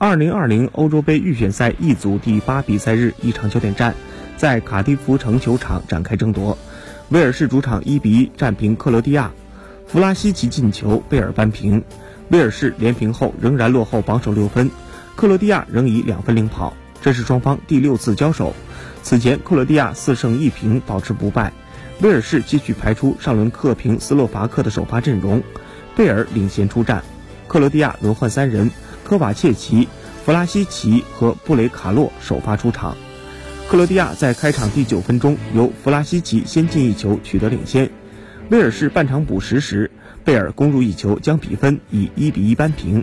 2020欧洲杯预选赛 E 组第8比赛日一场焦点战在卡迪夫城球场展开争夺，威尔士主场1比1战平克罗地亚，弗拉西奇进球，贝尔扳平。威尔士连平后仍然落后榜首6分，克罗地亚仍以2分领跑，这是双方第6次交手。此前克罗地亚4胜1平保持不败，威尔士继续排出上轮客平斯洛伐克的首发阵容，贝尔领衔出战，克罗地亚轮换3人，科瓦切奇、弗拉西奇和布雷卡洛首发出场。克罗地亚在开场第9分钟由弗拉西奇先进一球取得领先，威尔士半场补时时贝尔攻入一球将比分以1比1扳平。